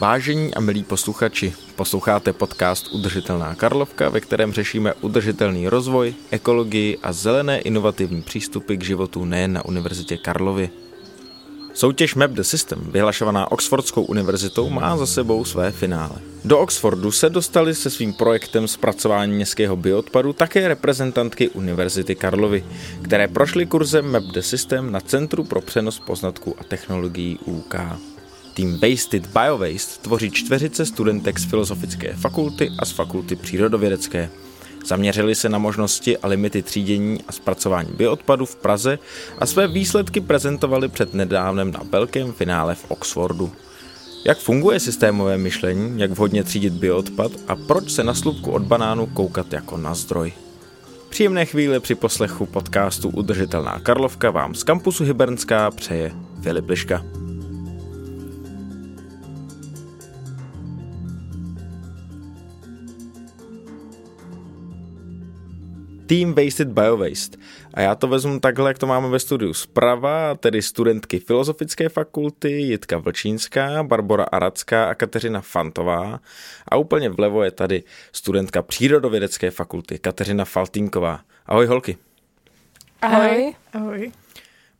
Vážení a milí posluchači, posloucháte podcast Udržitelná Karlovka, ve kterém řešíme udržitelný rozvoj, ekologii a zelené inovativní přístupy k životu nejen na Univerzitě Karlovy. Soutěž Map the System, vyhlašovaná Oxfordskou univerzitou, má za sebou své finále. Do Oxfordu se dostali se svým projektem zpracování městského bioodpadu také reprezentantky Univerzity Karlovy, které prošly kurzem Map the System na Centru pro přenos poznatků a technologií UK. Tým Based It Biowaste tvoří 4 studentek z Filozofické fakulty a z Fakulty přírodovědecké. Zaměřili se na možnosti a limity třídění a zpracování bioodpadu v Praze a své výsledky prezentovali před nedávnem na velkém finále v Oxfordu. Jak funguje systémové myšlení, jak vhodně třídit bioodpad a proč se na slupku od banánu koukat jako na zdroj? Příjemné chvíle při poslechu podcastu Udržitelná Karlovka vám z kampusu Hybernská přeje Filip Liška. Team Based It Biowaste. A já to vezmu takhle, jak to máme ve studiu zprava, tedy studentky Filozofické fakulty, Jitka Vlčínská, Barbora Aracká a Kateřina Fantová. A úplně vlevo je tady studentka Přírodovědecké fakulty, Kateřina Faltínková. Ahoj holky. Ahoj. Ahoj.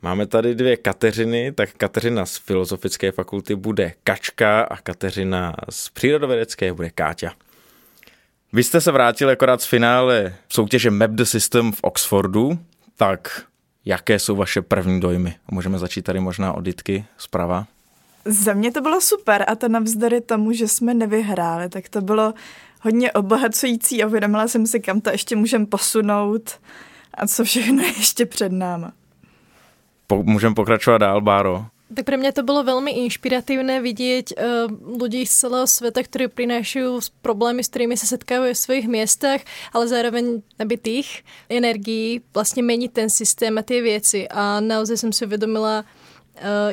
Máme tady 2 Kateřiny, tak Kateřina z Filozofické fakulty bude Kačka a Kateřina z Přírodovědecké bude Káťa. Vy jste se vrátili akorát z finále soutěže Map the System v Oxfordu, tak jaké jsou vaše první dojmy? Můžeme začít tady možná od Jitky zprava. Za mě to bylo super a to navzdory tomu, že jsme nevyhráli, tak to bylo hodně obohacující a uvědomila jsem si, kam to ještě můžeme posunout a co všechno je ještě před náma. Můžeme pokračovat dál, Báro. Tak pre mňa to bolo veľmi inšpiratívne vidieť ľudí z celého sveta, ktorí prinášajú problémy, s ktorými sa setkávajú v svojich miestach, ale zároveň nabitých energií vlastne meniť ten systém a tie veci. A naozaj som si uvedomila,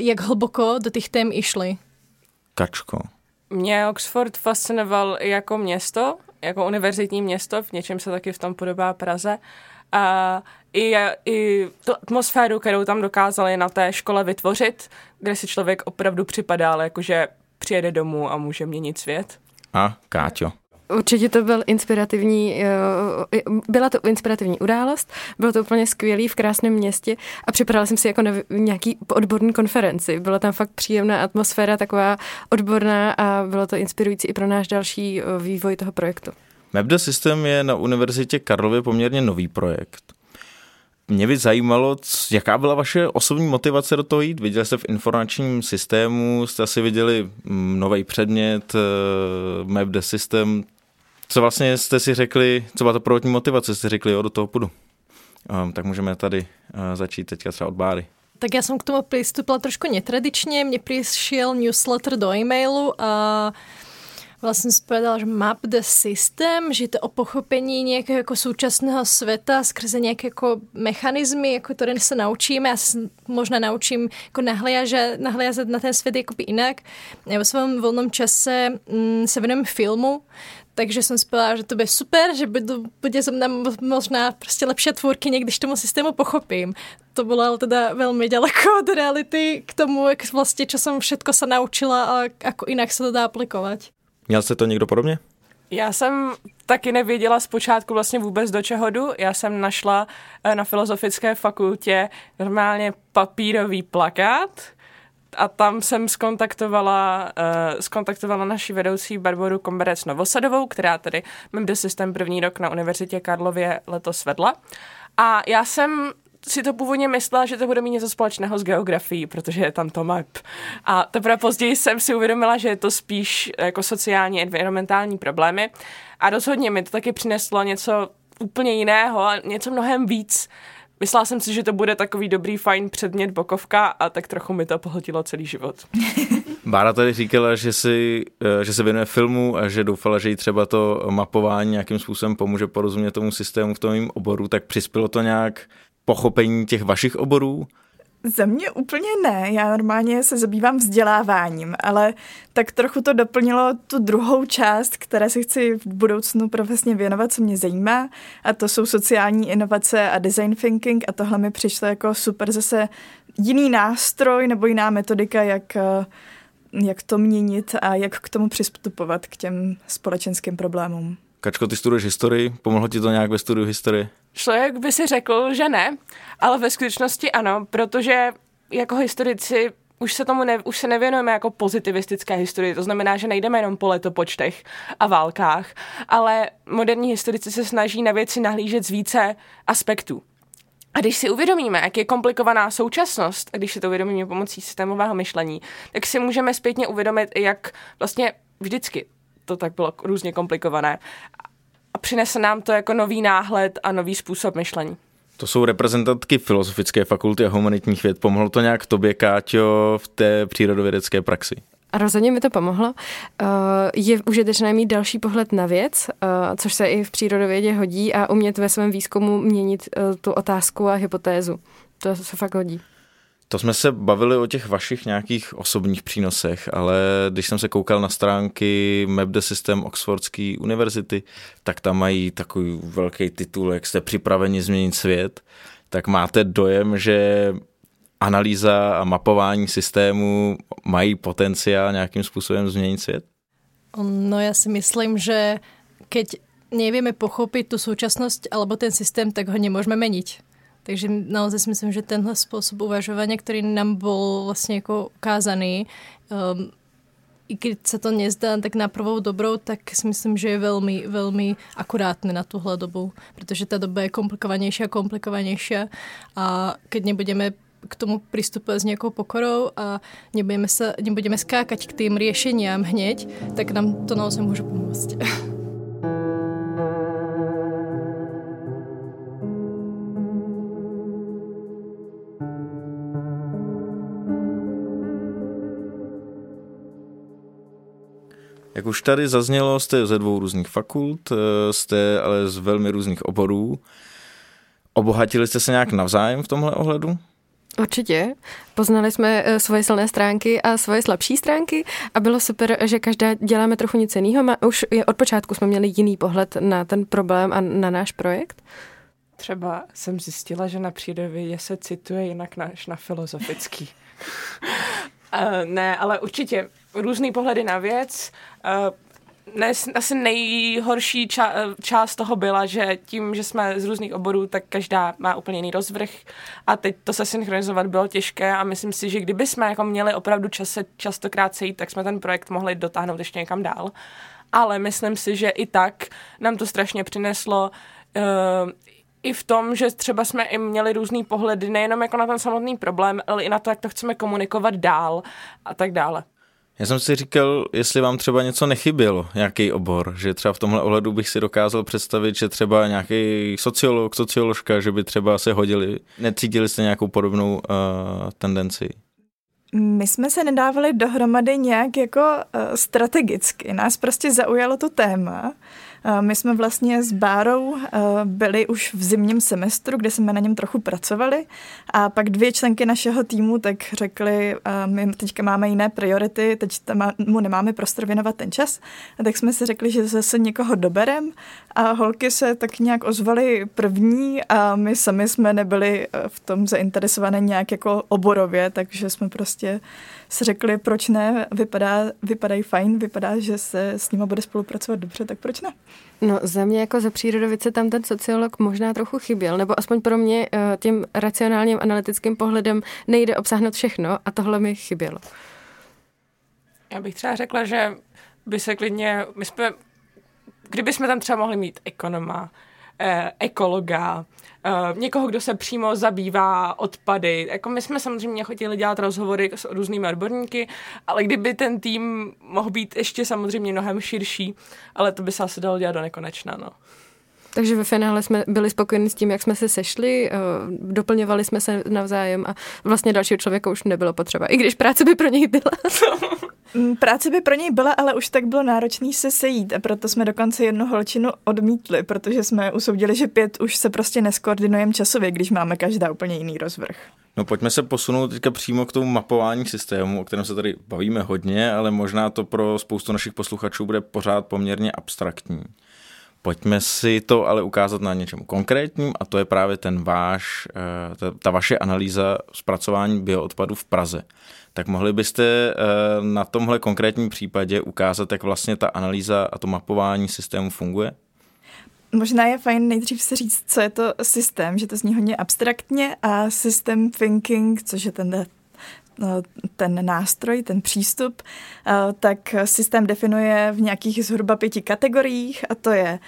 jak hlboko do tých tém išli. Kačko. Mě Oxford fascinoval jako město, jako univerzitní město, v něčem se taky v tom podobá Praze. A i tu atmosféru, kterou tam dokázali na té škole vytvořit, kde si člověk opravdu připadá, ale jakože přijede domů a může měnit svět. A Káťo. Určitě to byl inspirativní, byla to inspirativní událost, bylo to úplně skvělý v krásném městě a připadala jsem si jako na nějaký odborný konferenci. Byla tam fakt příjemná atmosféra, taková odborná a bylo to inspirující i pro náš další vývoj toho projektu. Map the System je na Univerzitě Karlově poměrně nový projekt. Mě by zajímalo, jaká byla vaše osobní motivace do toho jít. Viděli jste v informačním systému, jste asi viděli nový předmět, Map the System. Co vlastně jste si řekli, co byla ta prvotní motivace, jste řekli, jo, do toho půjdu. Tak můžeme tady začít teďka třeba od Báry. Tak já jsem k tomu přistupila trošku netradičně, mně přišel newsletter do e-mailu a vlastně jsem povedala, že Map the System, že to o pochopení nějakého jako současného světa skrze nějaké jako mechanizmy, jako které se naučíme. Já se možná naučím jako nahlédat na ten svět jakoby jinak. Já ve svém volném čase se věnujem filmu, takže jsem spěla, že to bude super, že bude se mnou možná prostě lepší tvůrkyně, když tomu systému pochopím. To bylo ale teda velmi daleko od reality k tomu, jak vlastně, co jsem všetko se naučila a jako jinak se to dá aplikovat. Měl jste to někdo podobně? Já jsem taky nevěděla zpočátku vlastně vůbec do čeho jdu. Já jsem našla na Filozofické fakultě normálně papírový plakát a tam jsem skontaktovala naši vedoucí Barboru Komberec Novosadovou, která tady Map the System první rok na Univerzitě Karlově letos vedla. A já jsem si to původně myslela, že to bude mít něco společného s geografií, protože je tam to map. A teprve později jsem si uvědomila, že je to spíš jako sociální, environmentální problémy. A rozhodně mi to taky přineslo něco úplně jiného a něco mnohem víc. Myslela jsem si, že to bude takový dobrý, fajn předmět, bokovka a tak trochu mi to pohltilo celý život. Bára tady říkala, že se věnuje filmu a že doufala, že jí třeba to mapování nějakým způsobem pomůže porozumět tomu systému v tom jejím oboru, tak přispělo to nějak pochopení těch vašich oborů? Za mě úplně ne. Já normálně se zabývám vzděláváním, ale tak trochu to doplnilo tu druhou část, které se chci v budoucnu profesně věnovat, co mě zajímá, a to jsou sociální inovace a design thinking a tohle mi přišlo jako super zase jiný nástroj nebo jiná metodika, jak jak to měnit a jak k tomu přistupovat k těm společenským problémům. Kačko, ty studuješ historii, pomohlo ti to nějak ve studiu historie? Člověk by si řekl, že ne, ale ve skutečnosti ano, protože jako historici už se tomu už se nevěnujeme jako pozitivistické historii, to znamená, že nejdeme jenom po letopočtech a válkách, ale moderní historici se snaží na věci nahlížet z více aspektů. A když si uvědomíme, jak je komplikovaná současnost, a když si to uvědomíme pomocí systémového myšlení, tak si můžeme zpětně uvědomit, jak vlastně vždycky to tak bylo různě komplikované. A přinese nám to jako nový náhled a nový způsob myšlení. To jsou reprezentantky Filozofické fakulty a humanitních věd. Pomohlo to nějak tobě, Káťo, v té přírodovědecké praxi? A rozhodně mi to pomohlo. Je užitečné mít další pohled na věc, což se i v přírodovědě hodí, a umět ve svém výzkumu měnit tu otázku a hypotézu. To se fakt hodí. To jsme se bavili o těch vašich nějakých osobních přínosech, ale když jsem se koukal na stránky Map the System Oxfordské univerzity, tak tam mají takový velký titul, jak jste připraveni změnit svět, tak máte dojem, že analýza a mapování systému mají potenciál nějakým způsobem změnit svět? No já si myslím, že keď nevieme pochopiť tú súčasnosť alebo ten systém, tak ho nemôžeme meniť. Takže naozaj si myslím, že tenhle spôsob uvažovania, ktorý nám bol vlastne ako ukázaný, i keď sa to nezdá tak na prvou dobrou, tak si myslím, že je veľmi, veľmi akurátne na túhle dobu, pretože tá doba je komplikovanejšia a komplikovanejšia a keď nebudeme k tomu pristupovat s nějakou pokorou a nebudeme skákat k tým riešeniam hneď, tak nám to naozaj může pomoct. Jak už tady zaznělo, jste ze 2 různých fakult, jste ale z velmi různých oborů. Obohatili jste se nějak navzájem v tomhle ohledu? Určitě. Poznali jsme svoje silné stránky a svoje slabší stránky a bylo super, že každá děláme trochu nic jiného. Už od počátku jsme měli jiný pohled na ten problém a na náš projekt. Třeba jsem zjistila, že na přírodovědě se cituje jinak než na filozofický. Ne, ale určitě různý pohledy na věc. Asi nejhorší část toho byla, že tím, že jsme z různých oborů, tak každá má úplně jiný rozvrh a teď to se synchronizovat bylo těžké a myslím si, že kdyby jsme jako měli opravdu čas častokrát sejít, tak jsme ten projekt mohli dotáhnout ještě někam dál. Ale myslím si, že i tak nám to strašně přineslo i v tom, že třeba jsme i měli různý pohledy nejenom jako na ten samotný problém, ale i na to, jak to chceme komunikovat dál a tak dále. Já jsem si říkal, jestli vám třeba něco nechybělo, nějaký obor, že třeba v tomhle ohledu bych si dokázal představit, že třeba nějaký sociolog, socioložka, že by třeba se hodili, necítili jste nějakou podobnou tendenci? My jsme se nedávali dohromady nějak jako strategicky, nás prostě zaujalo to téma. My jsme vlastně s Bárou byli už v zimním semestru, kde jsme na něm trochu pracovali a pak 2 členky našeho týmu tak řekli, my teďka máme jiné priority, teď mu nemáme prostor věnovat ten čas. A tak jsme si řekli, že zase někoho doberem a holky se tak nějak ozvaly první a my sami jsme nebyli v tom zainteresované nějak jako oborově, takže jsme prostě si řekli, proč ne, vypadají fajn, vypadá, že se s nima bude spolupracovat dobře, tak proč ne? No za mě jako za přírodovědce tam ten sociolog možná trochu chyběl, nebo aspoň pro mě tím racionálním analytickým pohledem nejde obsáhnout všechno a tohle mi chybělo. Já bych třeba řekla, že by se klidně, kdybychom tam třeba mohli mít ekonoma, ekologa, někoho, kdo se přímo zabývá odpady. Jako my jsme samozřejmě chtěli dělat rozhovory s různými odborníky, ale kdyby ten tým mohl být ještě samozřejmě mnohem širší, ale to by se asi dalo dělat do nekonečna, no. Takže ve finále jsme byli spokojeni s tím, jak jsme se sešli, doplňovali jsme se navzájem a vlastně dalšího člověka už nebylo potřeba, i když práce by pro něj byla. Práce by pro něj byla, ale už tak bylo náročný se sejít a proto jsme dokonce jednu holčinu odmítli, protože jsme usoudili, že 5 už se prostě neskoordinujeme časově, když máme každá úplně jiný rozvrh. No pojďme se posunout teďka přímo k tomu mapování systému, o kterém se tady bavíme hodně, ale možná to pro spoustu našich posluchačů bude pořád poměrně abstraktní. Pojďme si to ale ukázat na něčem konkrétním, a to je právě ten ta vaše analýza zpracování bioodpadu v Praze. Tak mohli byste na tomhle konkrétním případě ukázat, jak vlastně ta analýza a to mapování systému funguje? Možná je fajn nejdřív si říct, co je to systém, že to zní hodně abstraktně, a system thinking, což je ten nástroj, ten přístup, tak systém definuje v nějakých zhruba 5 kategoriích, a to je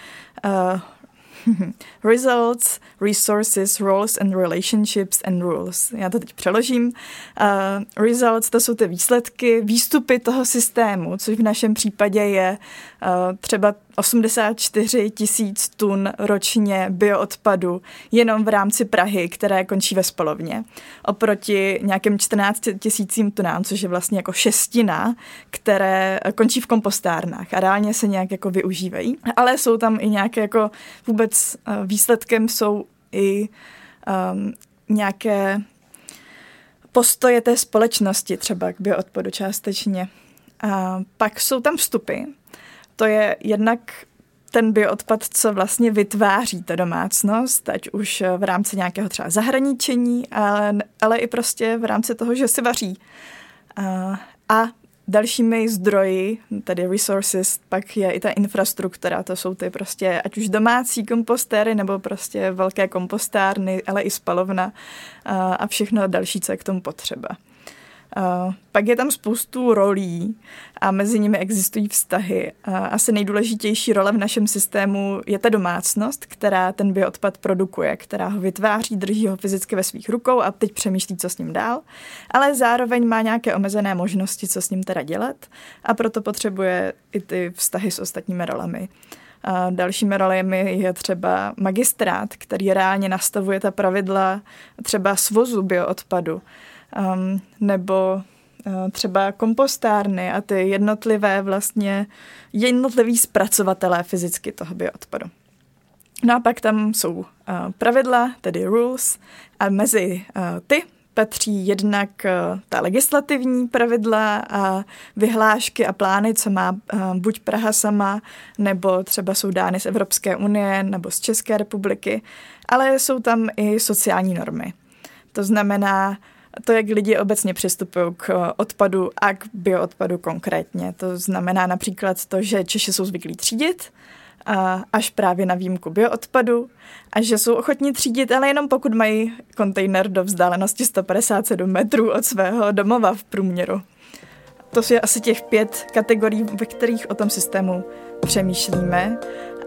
results, resources, roles and relationships and rules. Já to teď přeložím. Results, to jsou ty výsledky, výstupy toho systému, což v našem případě je třeba 84 000 tun ročně bioodpadu jenom v rámci Prahy, které končí ve spalovně. Oproti nějakým 14 000 tunám, což je vlastně jako šestina, které končí v kompostárnách a reálně se nějak jako využívají. Ale jsou tam i nějaké jako vůbec výsledkem jsou i nějaké postoje té společnosti třeba k bioodpadu částečně. A pak jsou tam vstupy. To je jednak ten bioodpad, co vlastně vytváří ta domácnost, ať už v rámci nějakého třeba zahraničení, ale i prostě v rámci toho, že si vaří. A dalšími zdroji, tedy resources, pak je i ta infrastruktura, to jsou ty prostě ať už domácí kompostéry, nebo prostě velké kompostárny, ale i spalovna a všechno další, co je k tomu potřeba. Pak je tam spoustu rolí a mezi nimi existují vztahy. Asi nejdůležitější role v našem systému je ta domácnost, která ten bioodpad produkuje, která ho vytváří, drží ho fyzicky ve svých rukou a teď přemýšlí, co s ním dál, ale zároveň má nějaké omezené možnosti, co s ním teda dělat, a proto potřebuje i ty vztahy s ostatními rolami. Dalšími rolemi je třeba magistrát, který reálně nastavuje ta pravidla třeba svozu bioodpadu, nebo třeba kompostárny a ty jednotliví zpracovatelé fyzicky toho bioodpadu. No a pak tam jsou pravidla, tedy rules, a mezi ty patří jednak ta legislativní pravidla a vyhlášky a plány, co má buď Praha sama, nebo třeba jsou dány z Evropské unie nebo z České republiky, ale jsou tam i sociální normy. To znamená to, jak lidi obecně přistupují k odpadu a k bioodpadu konkrétně. To znamená například to, že Češi jsou zvyklí třídit, až právě na výjimku bioodpadu, a že jsou ochotní třídit, ale jenom pokud mají kontejner do vzdálenosti 157 metrů od svého domova v průměru. To je asi těch 5 kategorií, ve kterých o tom systému přemýšlíme.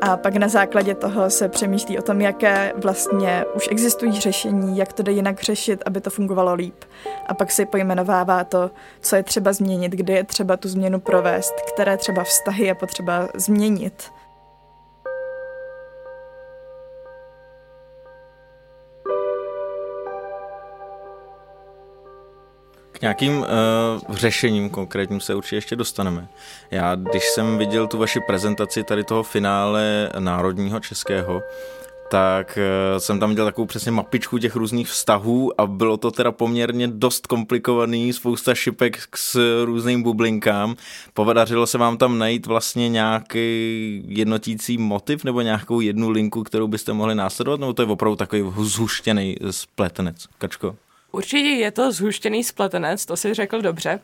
A pak na základě toho se přemýšlí o tom, jaké vlastně už existují řešení, jak to jde jinak řešit, aby to fungovalo líp. A pak se pojmenovává to, co je třeba změnit, kdy je třeba tu změnu provést, které třeba vztahy je potřeba změnit. Nějakým řešením konkrétním se určitě ještě dostaneme. Já, když jsem viděl tu vaši prezentaci tady toho finále národního českého, tak jsem tam viděl takovou přesně mapičku těch různých vztahů a bylo to teda poměrně dost komplikovaný, spousta šipek s různým bublinkám. Podařilo se vám tam najít vlastně nějaký jednotící motiv nebo nějakou jednu linku, kterou byste mohli následovat, nebo to je opravdu takový zhuštěný spletenec? Kačko? Určitě je to zhuštěný spletenec, to si řekl dobře,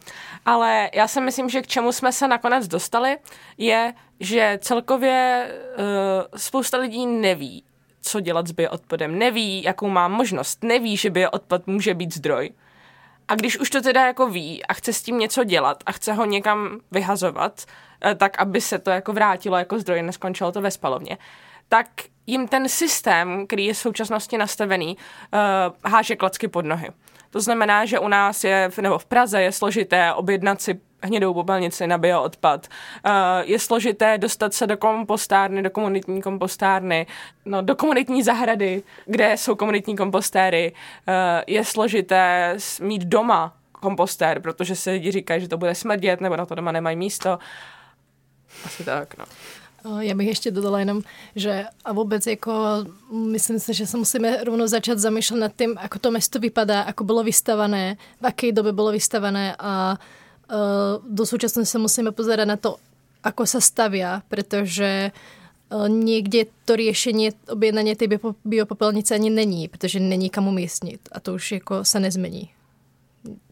ale já si myslím, že k čemu jsme se nakonec dostali, je, že celkově spousta lidí neví, co dělat s bioodpadem, neví, jakou má možnost, neví, že bioodpad může být zdroj. A když už to teda jako ví a chce s tím něco dělat a chce ho někam vyhazovat, tak aby se to jako vrátilo jako zdroj, neskončilo to ve spalovně, tak jim ten systém, který je v současnosti nastavený, háže klacky pod nohy. To znamená, že u nás je, nebo v Praze je složité objednat si hnědou popelnici na bioodpad, je složité dostat se do kompostárny, do komunitní kompostárny, do komunitní zahrady, kde jsou komunitní kompostéry, je složité mít doma kompostér, protože si lidi říkají, že to bude smrdět, nebo na to doma nemají místo. Asi tak, no. Já bych ještě dodala jenom, že a vůbec jako myslím si, že se musíme rovno začít zamýšlet nad tím, ako to mesto vypadá, ako bylo vystavané, v jaké době bylo vystavané, a do současnosti se musíme pozerať na to, ako sa stavia, protože Někdy to řešení objednání ty biopopelnice ani není, protože není kam umístit a to už jako se nezmění.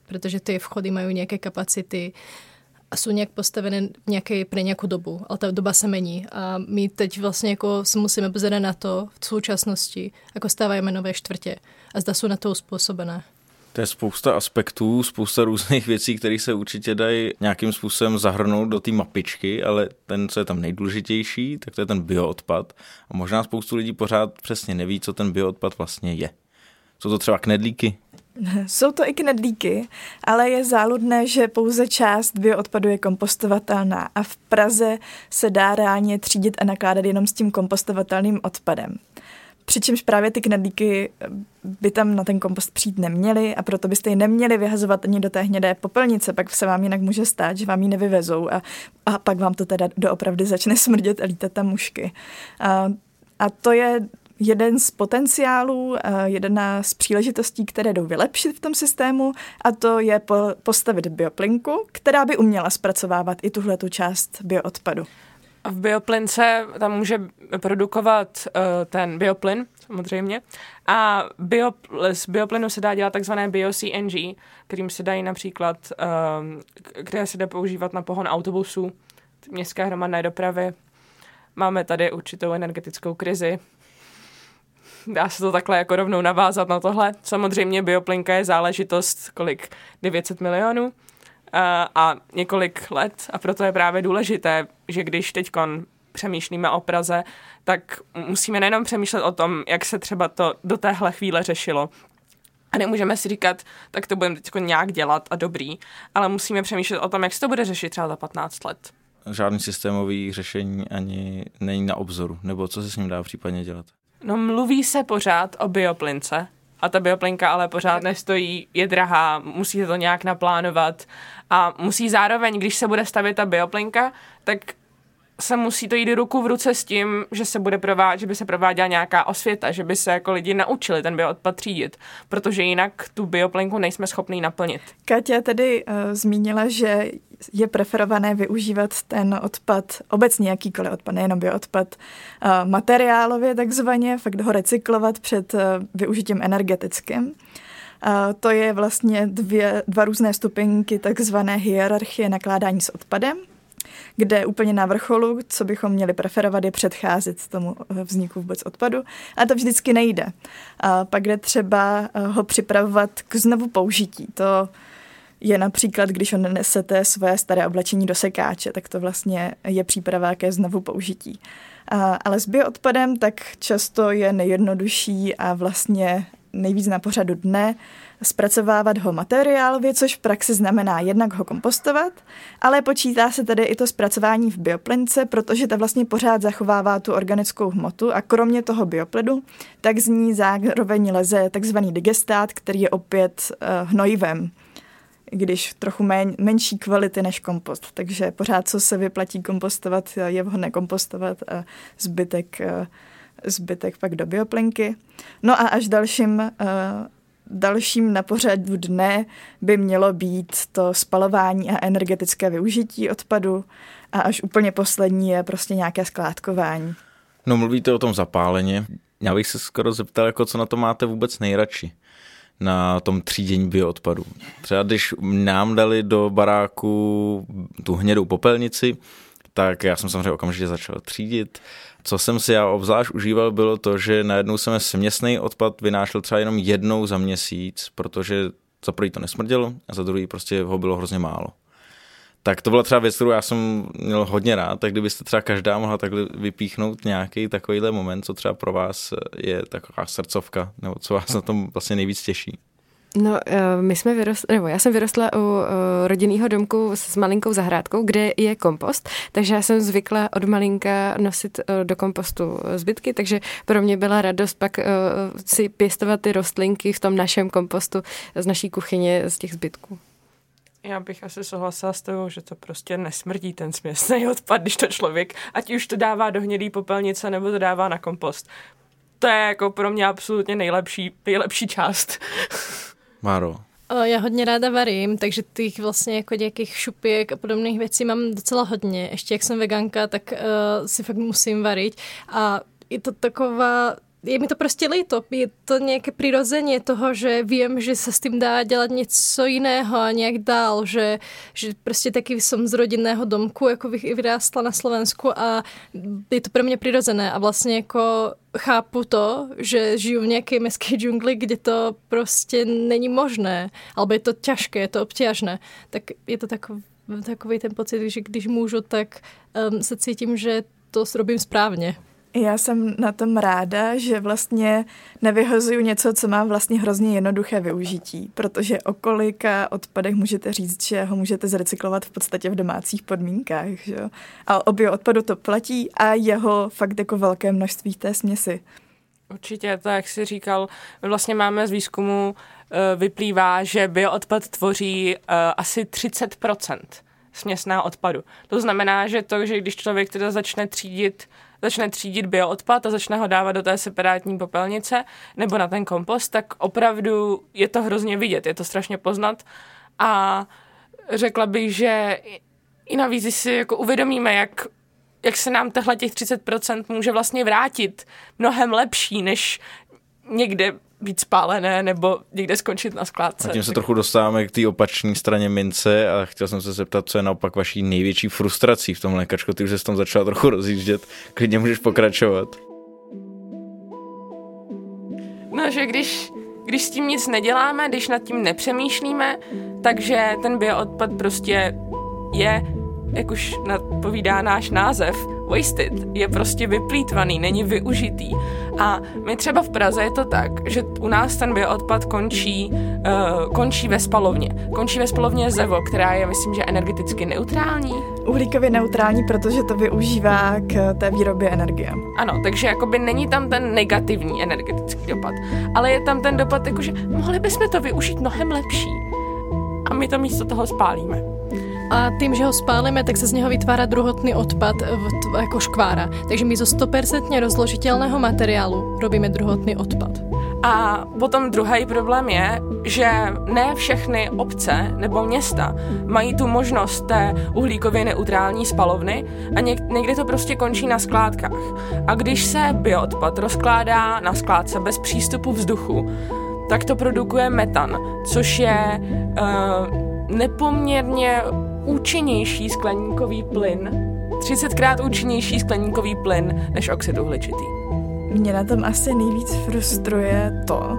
Protože ty vchody mají nějaké kapacity a jsou nějak postavené pro nějakou dobu, ale ta doba se mění a my teď vlastně jako se musíme pozorovat na to v současnosti, jako stáváme nové čtvrtě a zda jsou na to uspůsobené. To je spousta aspektů, spousta různých věcí, které se určitě dají nějakým způsobem zahrnout do té mapičky, ale ten, co je tam nejdůležitější, tak to je ten bioodpad. A možná spoustu lidí pořád přesně neví, co ten bioodpad vlastně je. Jsou to třeba knedlíky? Jsou to i knedlíky, ale je záludné, že pouze část bioodpadu je kompostovatelná a v Praze se dá reálně třídit a nakládat jenom s tím kompostovatelným odpadem. Přičemž právě ty knedlíky by tam na ten kompost přijít neměly a proto byste ji neměli vyhazovat ani do té hnědé popelnice, pak se vám jinak může stát, že vám ji nevyvezou a pak vám to teda doopravdy začne smrdět a lítat tam mušky. A to je jeden z potenciálů, jedna z příležitostí, které jdou vylepšit v tom systému, a to je postavit bioplynku, která by uměla zpracovávat i tuhletu část bioodpadu. A v bioplynce tam může produkovat ten bioplyn, samozřejmě. A z bioplynu se dá dělat takzvané bio-CNG, kterým se dají například, které se dá používat na pohon autobusů, městské hromadné dopravy. Máme tady určitou energetickou krizi. Dá se to takhle jako rovnou navázat na tohle. Samozřejmě bioplynka je záležitost kolik 900 milionů. A několik let a proto je právě důležité, že když teď přemýšlíme o Praze, tak musíme nejenom přemýšlet o tom, jak se třeba to do téhle chvíle řešilo a nemůžeme si říkat, tak to budeme teď nějak dělat a dobrý, ale musíme přemýšlet o tom, jak se to bude řešit třeba za 15 let. Žádný systémový řešení ani není na obzoru, nebo co se s ním dá případně dělat? No mluví se pořád o bioplynce. A ta bioplynka ale pořád nestojí, je drahá, musí se to nějak naplánovat a musí zároveň, když se bude stavět ta bioplynka, tak se musí to jít ruku v ruce s tím, že se bude že by se prováděla nějaká osvěta, že by se jako lidi naučili ten bioodpad třídit, protože jinak tu bioplynku nejsme schopni naplnit. Katia tedy zmínila, že je preferované využívat ten odpad, obecně jakýkoliv odpad, nejenom bioodpad, materiálově takzvaně, fakt ho recyklovat před využitím energetickým. To je vlastně dva různé stupinky takzvané hierarchie nakládání s odpadem, kde úplně na vrcholu, co bychom měli preferovat, je předcházet tomu vzniku vůbec odpadu. A to vždycky nejde. A pak jde třeba ho připravovat k znovu použití. To je například, když nesete své staré oblečení do sekáče, tak to vlastně je příprava ke znovu použití. Ale s bioodpadem tak často je nejjednodušší a vlastně nejvíc na pořadu dne zpracovávat ho materiálově, což v praxi znamená jednak ho kompostovat, ale počítá se tedy i to zpracování v bioplynce, protože ta vlastně pořád zachovává tu organickou hmotu a kromě toho bioplynu, tak z ní zároveň leze takzvaný digestát, který je opět hnojivem, když trochu menší kvality než kompost. Takže pořád, co se vyplatí kompostovat, je vhodné kompostovat a zbytek pak do bioplynky. No a až dalším na pořadu dne by mělo být to spalování a energetické využití odpadu a až úplně poslední je prostě nějaké skládkování. No mluvíte o tom zapálení. Já bych se skoro zeptal, jako co na to máte vůbec nejradši na tom třídění bioodpadu. Třeba když nám dali do baráku tu hnědou popelnici, tak já jsem samozřejmě okamžitě začal třídit. Co jsem si já obzvlášť užíval, bylo to, že najednou jsem směsný odpad vynášel třeba jenom jednou za měsíc, protože za prvý to nesmrdělo a za druhý prostě ho bylo hrozně málo. Tak to byla třeba věc, kterou já jsem měl hodně rád, tak kdybyste třeba každá mohla takhle vypíchnout nějaký takovýhle moment, co třeba pro vás je taková srdcovka, nebo co vás na tom vlastně nejvíc těší. No, já jsem vyrostla u rodinného domku s malinkou zahrádkou, kde je kompost, takže já jsem zvykla od malinka nosit do kompostu zbytky, takže pro mě byla radost pak si pěstovat ty rostlinky v tom našem kompostu z naší kuchyně z těch zbytků. Já bych asi souhlasila s toho, že to prostě nesmrdí ten směsný odpad, když to člověk, ať už to dává do hnědý popelnice nebo to dává na kompost. To je jako pro mě absolutně nejlepší část. Máro. Já hodně ráda varím, takže těch vlastně jako nějakých šupěk a podobných věcí mám docela hodně. Ještě jak jsem veganka, tak si fakt musím varit. A je to taková... Je mi to prostě líto, je to nějaké přirozeně toho, že vím, že se s tím dá dělat něco jiného a nějak dál, že prostě taky jsem z rodinného domku, jako bych i vyrástla na Slovensku a je to pro mě přirozené a vlastně jako chápu to, že žiju v nějaké městské džungli, kde to prostě není možné, alebo je to těžké, je to obtížné, tak je to takový ten pocit, že když můžu, tak se cítím, že to zrobím správně. Já jsem na tom ráda, že vlastně nevyhozuju něco, co má vlastně hrozně jednoduché využití, protože o kolika odpadech můžete říct, že ho můžete zrecyklovat v podstatě v domácích podmínkách, že jo? A o bioodpadu to platí a jeho fakt jako velké množství té směsi. Určitě, tak jak jsi říkal, vlastně máme z výzkumu vyplývá, že bioodpad tvoří asi 30% směsná odpadu. To znamená, že to, že když člověk teda začne třídit bioodpad a začne ho dávat do té separátní popelnice nebo na ten kompost, tak opravdu je to hrozně vidět, je to strašně poznat a řekla bych, že i navíc si jako uvědomíme, jak se nám tahle těch 30% může vlastně vrátit mnohem lepší, než někde být spálené nebo někde skončit na skládce. A tím se trochu dostáváme k té opačné straně mince a chtěl jsem se zeptat, co je naopak vaší největší frustrací v tom lékačku. Ty už se tam začala trochu rozjíždět, klidně můžeš pokračovat. No, že když s tím nic neděláme, když nad tím nepřemýšlíme, takže ten bioodpad prostě je, jak už nadpovídá náš název, wasted, je prostě vyplýtvaný, není využitý. A my třeba v Praze je to tak, že u nás ten bioodpad končí ve spalovně. Končí ve spalovně ZEVO, která je, myslím, že energeticky neutrální. Uhlíkově neutrální, protože to využívá k té výrobě energie. Ano, takže jakoby není tam ten negativní energetický dopad, ale je tam ten dopad, jakože mohli bychom to využít mnohem lepší. A my to místo toho spálíme. A tím, že ho spálíme, tak se z něho vytvára druhotný odpad jako škvára. Takže my zo 100% rozložitelného materiálu robíme druhotný odpad. A potom druhý problém je, že ne všechny obce nebo města mají tu možnost té uhlíkově neutrální spalovny a někdy to prostě končí na skládkách. A když se bioodpad rozkládá na skládce bez přístupu vzduchu, tak to produkuje metan, což je nepoměrně účinnější skleníkový plyn, 30krát účinnější skleníkový plyn než oxid uhličitý. Mě na tom asi nejvíc frustruje to,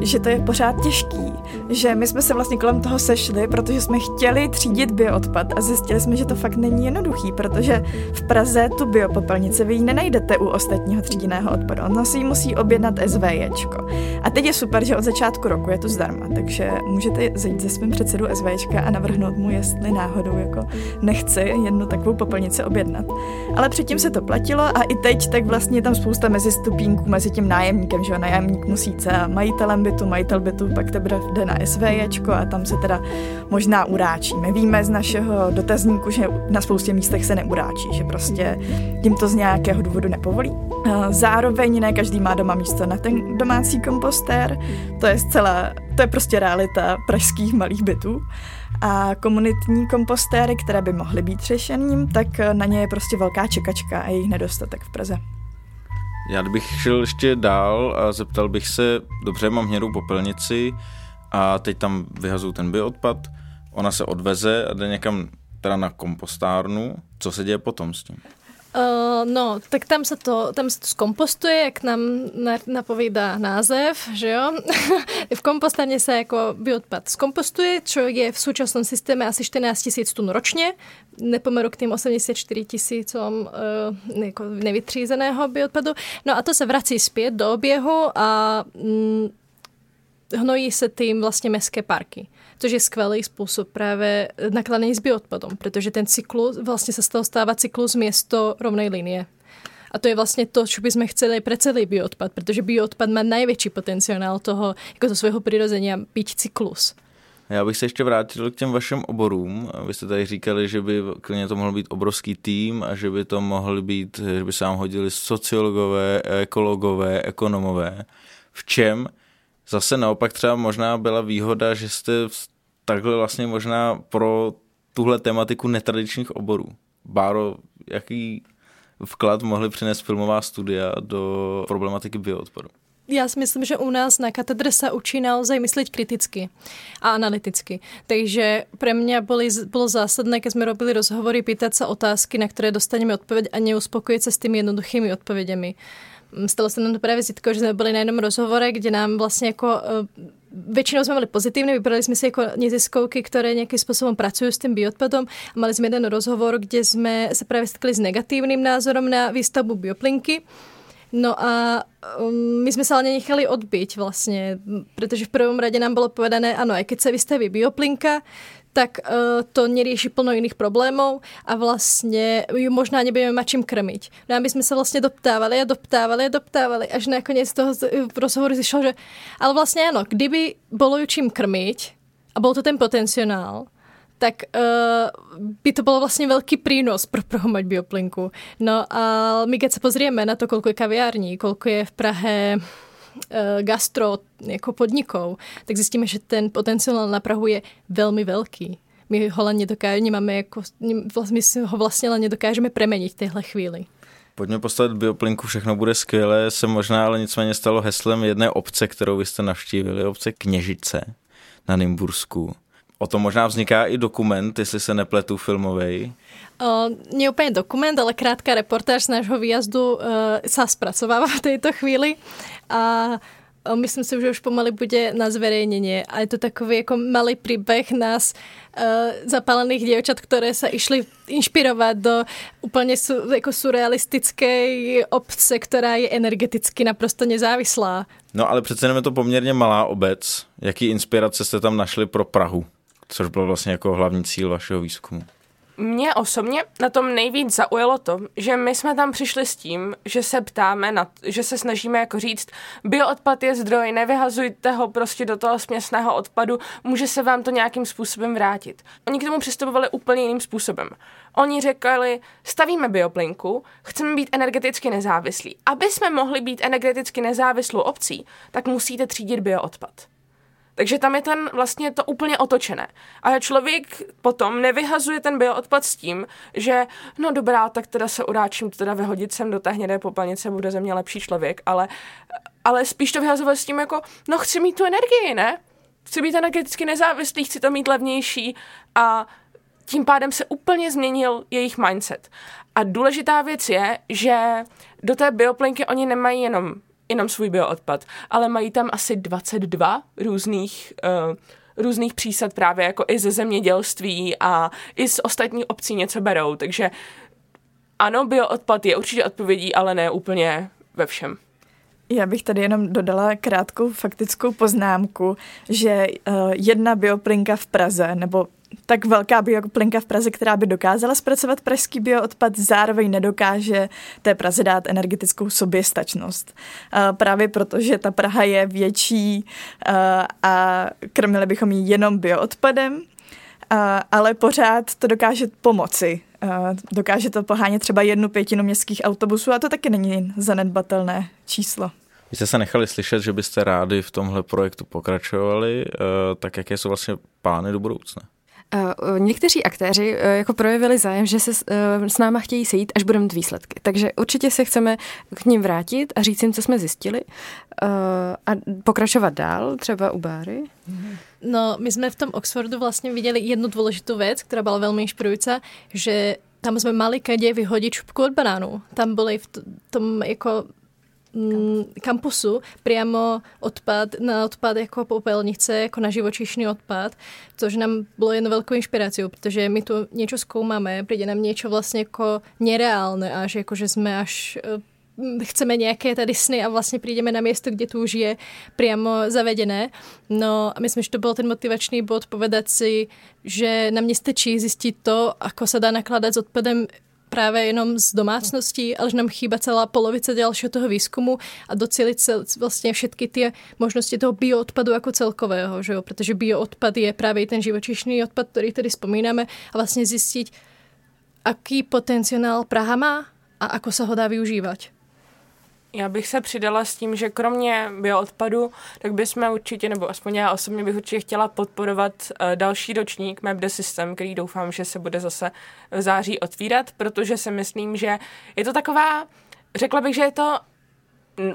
že to je pořád těžký, že my jsme se vlastně kolem toho sešli, protože jsme chtěli třídit bioodpad a zjistili jsme, že to fakt není jednoduchý, protože v Praze tu biopopelnici vy ji nenajdete u ostatního tříděného odpadu, ono si ji musí objednat SVJčko. A teď je super, že od začátku roku je to zdarma, takže můžete zajít ze svým předsedu SVJčka a navrhnout mu, jestli náhodou jako nechci jednu takovou popelnici objednat. Ale předtím se to platilo a i teď tak vlastně tam spousta mezistupínků mezi tím nájemníkem, že nájemník musí a majitelem bytu, majitel bytu pak teprve jde na SVJčko a tam se teda možná uráčí. My víme z našeho dotazníku, že na spoustě místech se neuráčí, že prostě jim to z nějakého důvodu nepovolí. Zároveň ne každý má doma místo na ten domácí kompostér, to je prostě realita pražských malých bytů. A komunitní kompostéry, které by mohly být řešeným, tak na ně je prostě velká čekačka a jejich nedostatek v Praze. Já bych šel ještě dál a zeptal bych se, dobře, mám hnědou popelnici a teď tam vyhazuju ten bioodpad, ona se odveze a jde někam teda na kompostárnu, co se děje potom s tím? No, tak tam se to zkompostuje, jak nám napovídá název, že jo? V kompostárně se jako bioodpad zkompostuje, čo je v současném systému asi 14 000 tun ročně, nepomeru k tým 84 000 nevytřízeného bioodpadu. No a to se vrací zpět do oběhu a hnojí se tím vlastně městské parky. Což je skvělý způsob právě nakládání s bioodpadem, protože ten cyklus, vlastně se z toho stává cyklus město rovné linie. A to je vlastně to, co bychom chceli pro celý bioodpad, protože bioodpad má největší potenciál toho, jako ze svého přirození být cyklus. Já bych se ještě vrátil k těm vašim oborům. Vy jste tady říkali, že by klidně to mohl být obrovský tým a že by se vám hodili sociologové, ekologové, ekonomové. V čem Zase naopak třeba možná byla výhoda, že jste takhle vlastně možná pro tuhle tematiku netradičních oborů. Báro, jaký vklad mohly přinést filmová studia do problematiky bioodpadu? Já si myslím, že u nás na katedre sa učí naozaj mysliť kriticky a analyticky. Takže pre mňa bolo zásadné, keď sme robili rozhovory, pýtať sa otázky, na ktoré dostaneme odpoveď a neuspokojiť sa s tými jednoduchými odpovedami. Stalo sa nám to práve s Jitkou, že sme boli na jednom rozhovore, kde nám vlastne ako... Většinou jsme byli pozitivní, vybrali jsme si jako neziskovky, které nějakým způsobem pracují s tím bioodpadem a mali jsme jeden rozhovor, kde jsme se právě setkali s negativním názorem na výstavbu bioplinky. No a my jsme se ale nenechali odbít vlastně, protože v prvom rade nám bylo povedané, ano, i keď se vystaví bioplinka, tak to nerieši plno iných problémov a vlastne ju možná nebudeme mať čím krmiť. No a my sme sa vlastne doptávali, až nakoniec z toho rozhovoru zišlo, že ale vlastne áno, kdyby bolo ju čím krmiť a bol to ten potenciál, tak by to bolo vlastne veľký prínos pro promať bioplinku. No a my keď sa pozrieme na to, koľko je kaviární, koľko je v Prahe gastro jako podnikov, tak zjistíme, že ten potenciál na Prahu je velmi velký. My ho nedokážeme premeniť v téhle chvíli. Pojďme postavit bioplinku, všechno bude skvělé, se možná ale nicméně stalo heslem jedné obce, kterou vy jste navštívili, obce Kněžice na Nymbursku. O tom možná vzniká i dokument, jestli se nepletu, filmovej. Nie úplne dokument, ale krátka reportáž z nášho výjazdu sa spracováva v tejto chvíli a myslím si, že už pomaly bude na zverejnenie. A je to takový jako malý príbeh nás zapálených dievčat, ktoré sa išli inšpirovať do úplne surrealistickej obce, ktorá je energeticky naprosto nezávislá. No ale přece jenom je to poměrně malá obec. Jaký inspirace jste tam našli pro Prahu? Což byl vlastně jako hlavní cíl vašeho výzkumu. Mě osobně na tom nejvíc zaujalo to, že my jsme tam přišli s tím, že se ptáme, že se snažíme jako říct, bioodpad je zdroj, nevyhazujte ho prostě do toho směsného odpadu, může se vám to nějakým způsobem vrátit. Oni k tomu přistupovali úplně jiným způsobem. Oni řekli, stavíme bioplinku, chceme být energeticky nezávislí. Aby jsme mohli být energeticky nezávislou obcí, tak musíte třídit bioodpad. Takže tam je ten vlastně to úplně otočené. A člověk potom nevyhazuje ten bioodpad s tím, že no dobrá, tak teda se uráčím, teda vyhodit sem do té hnědé popelnice, bude ze mě lepší člověk, ale spíš to vyhazuje s tím jako, no chci mít tu energii, ne? Chci být energeticky nezávislý, chci to mít levnější a tím pádem se úplně změnil jejich mindset. A důležitá věc je, že do té bioplinky oni nemají jenom svůj bioodpad, ale mají tam asi 22 různých přísad právě jako i ze zemědělství a i z ostatních obcí něco berou, takže ano, bioodpad je určitě odpovědí, ale ne úplně ve všem. Já bych tady jenom dodala krátkou faktickou poznámku, že jedna bioplinka v Praze, nebo tak velká bioplinka v Praze, která by dokázala zpracovat pražský bioodpad, zároveň nedokáže té Praze dát energetickou soběstačnost. Právě protože ta Praha je větší a krmili bychom ji jenom bioodpadem, ale pořád to dokáže pomoci. Dokáže to pohánět třeba 1/5 městských autobusů a to taky není zanedbatelné číslo. Vy jste se nechali slyšet, že byste rádi v tomhle projektu pokračovali, tak jaké jsou vlastně plány do budoucna? Někteří aktéři jako projevili zájem, že se s náma chtějí sejít, až budeme mít výsledky. Takže určitě se chceme k nim vrátit a říct jim, co jsme zjistili a pokračovat dál, třeba u Báry. No, my jsme v tom Oxfordu vlastně viděli jednu důležitou věc, která byla velmi inspirující, že tam jsme mali kde vyhodit šupku od banánů. Tam byly v tom jako kampusu priamo odpad na odpad jako popelnice, jako na živočišný odpad, což nám bylo jednou velkou inspirací, protože my tu něco zkoumáme, přijde nám něco vlastně jako nereálné, až jako že jsme až chceme nějaké tady sny a vlastně přijdeme na místo, kde tu už je priamo zavedené. No a myslím, že to byl ten motivačný bod povedat si, že nám nestačí zjistit to, ako sa dá nakládat s odpadem právě jenom z domácností, ale že nám chýba celá polovice dalšího toho výzkumu a docílit vlastně všetky ty možnosti toho bioodpadu jako celkového, že jo? Protože bioodpad je právě ten živočišný odpad, který tady vzpomínáme a vlastně zjistit, aký potenciál Praha má a ako se ho dá využívat. Já bych se přidala s tím, že kromě bioodpadu, tak bychom určitě, nebo aspoň já osobně bych určitě chtěla podporovat další ročník Map the System, který doufám, že se bude zase v září otvírat, protože si myslím, že je to taková, řekla bych, že je to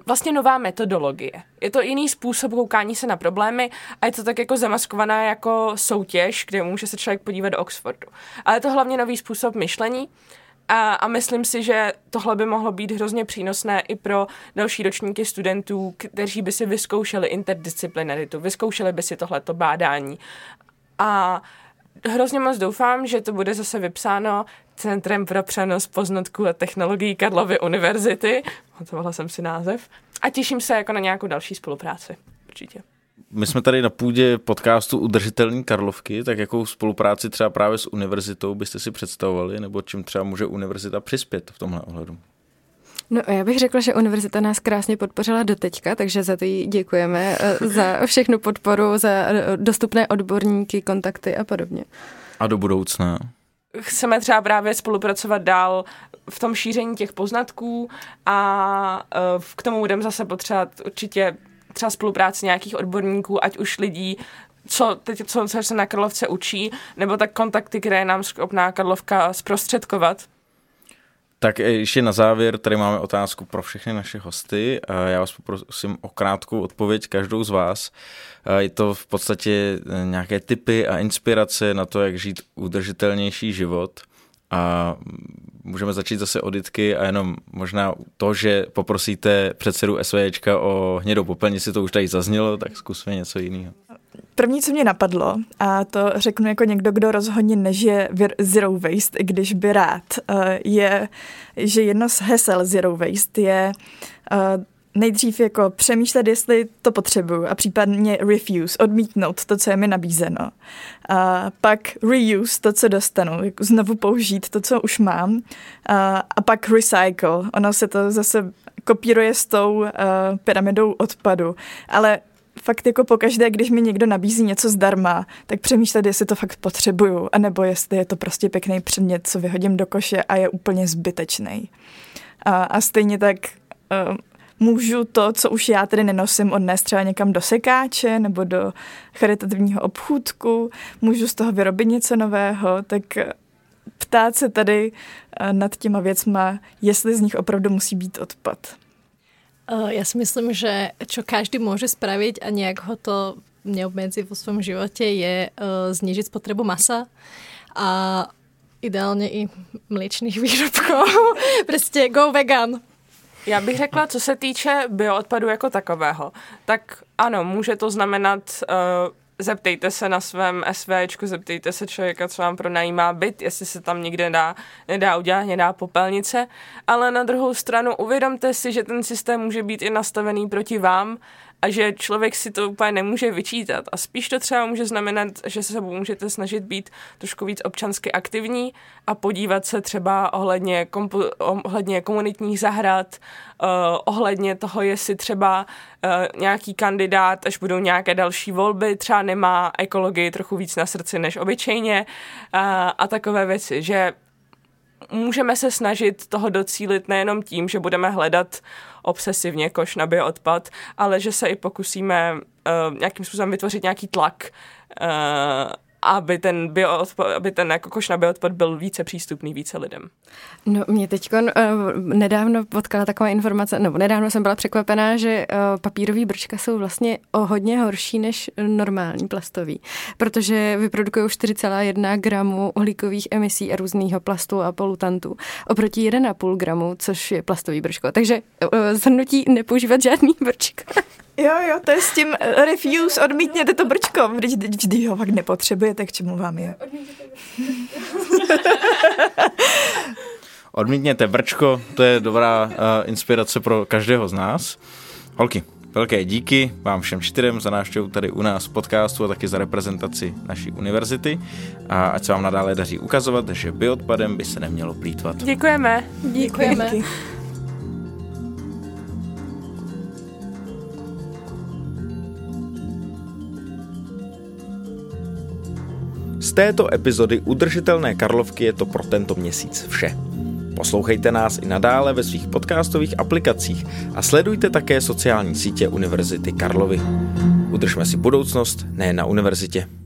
vlastně nová metodologie. Je to jiný způsob koukání se na problémy a je to tak jako zamaskovaná jako soutěž, kde může se člověk podívat do Oxfordu. Ale je to hlavně nový způsob myšlení, a myslím si, že tohle by mohlo být hrozně přínosné i pro další ročníky studentů, kteří by si vyzkoušeli interdisciplinaritu, vyzkoušeli by si tohleto bádání. A hrozně moc doufám, že to bude zase vypsáno Centrem pro přenos poznatků a technologií Karlovy univerzity. Hotovala jsem si název. A těším se jako na nějakou další spolupráci. Určitě. My jsme tady na půdě podcastu Udržitelní Karlovky, tak jakou spolupráci třeba právě s univerzitou byste si představovali, nebo čím třeba může univerzita přispět v tomhle ohledu? No já bych řekla, že univerzita nás krásně podpořila doteďka, takže za to jí děkujeme, za všechnu podporu, za dostupné odborníky, kontakty a podobně. A do budoucna? Chceme třeba právě spolupracovat dál v tom šíření těch poznatků a k tomu budeme zase potřebovat určitě třeba spolupráci nějakých odborníků, ať už lidí, co se na Karlovce učí, nebo tak kontakty, které nám schopná Karlovka zprostředkovat. Tak ještě na závěr, tady máme otázku pro všechny naše hosty. Já vás poprosím o krátkou odpověď každou z vás. Je to v podstatě nějaké tipy a inspirace na to, jak žít udržitelnější život. A můžeme začít zase od Jitky a jenom možná to, že poprosíte předsedu SVJčka o hnědou popelnici, to už tady zaznělo, tak zkusme něco jiného. První, co mě napadlo, a to řeknu jako někdo, kdo rozhodně nežije zero waste, i když by rád, je, že jedno z hesel zero waste je nejdřív jako přemýšlet, jestli to potřebuju a případně refuse, odmítnout to, co je mi nabízeno. A pak reuse to, co dostanu, jako znovu použít to, co už mám. A pak recycle, ono se to zase kopíruje s tou pyramidou odpadu. Ale fakt jako pokaždé, když mi někdo nabízí něco zdarma, tak přemýšlet, jestli to fakt potřebuju, anebo jestli je to prostě pěkný předmět, co vyhodím do koše a je úplně zbytečný. A stejně tak můžu to, co už já tedy nenosím, odnést třeba někam do sekáče nebo do charitativního obchůdku, můžu z toho vyrobit něco nového, tak ptát se tady nad těma věcma, jestli z nich opravdu musí být odpad. Ja si myslím, že čo každý môže spraviť a nejak ho to neobmedzí vo svojom živote, je znížiť spotrebu masa a ideálne i mliečných výrobkov. Proste go vegan. Já bych řekla, co se týče bioodpadu jako takového, tak ano, může to znamenat, zeptejte se na svém SVčku, zeptejte se člověka, co vám pronajímá byt, jestli se tam nikde nedá udělat hnědá popelnice, ale na druhou stranu uvědomte si, že ten systém může být i nastavený proti vám a že člověk si to úplně nemůže vyčítat a spíš to třeba může znamenat, že se sebou můžete snažit být trošku víc občansky aktivní a podívat se třeba ohledně komunitních zahrad, ohledně toho, jestli třeba nějaký kandidát, až budou nějaké další volby, třeba nemá ekologii trochu víc na srdci než obyčejně a takové věci, že můžeme se snažit toho docílit nejenom tím, že budeme hledat obsesivně koš na bioodpad, ale že se i pokusíme nějakým způsobem vytvořit nějaký tlak, aby ten jako koš na bioodpad byl více přístupný více lidem. No mě teďko nedávno potkala taková informace, nebo nedávno jsem byla překvapená, že papírový brčka jsou vlastně o hodně horší než normální plastový, protože vyprodukují 4,1 gramu uhlíkových emisí a různýho plastu a polutantů oproti 1,5 gramu, což je plastový brčko. Takže zhrnutí nepoužívat žádný brčka. Jo, to je s tím refuse, odmítněte to brčko, vždy ho fakt nepotřebujete, k čemu vám je. Odmítněte brčko, to je dobrá inspirace pro každého z nás. Holky, velké díky vám všem čtyřem za návštěvu tady u nás podcastu a taky za reprezentaci naší univerzity a ať se vám nadále daří ukazovat, že bioodpadem by se nemělo plýtvat. Děkujeme. Díky. Z této epizody Udržitelné Karlovky je to pro tento měsíc vše. Poslouchejte nás i nadále ve svých podcastových aplikacích a sledujte také sociální sítě Univerzity Karlovy. Udržme si budoucnost nejen na univerzitě.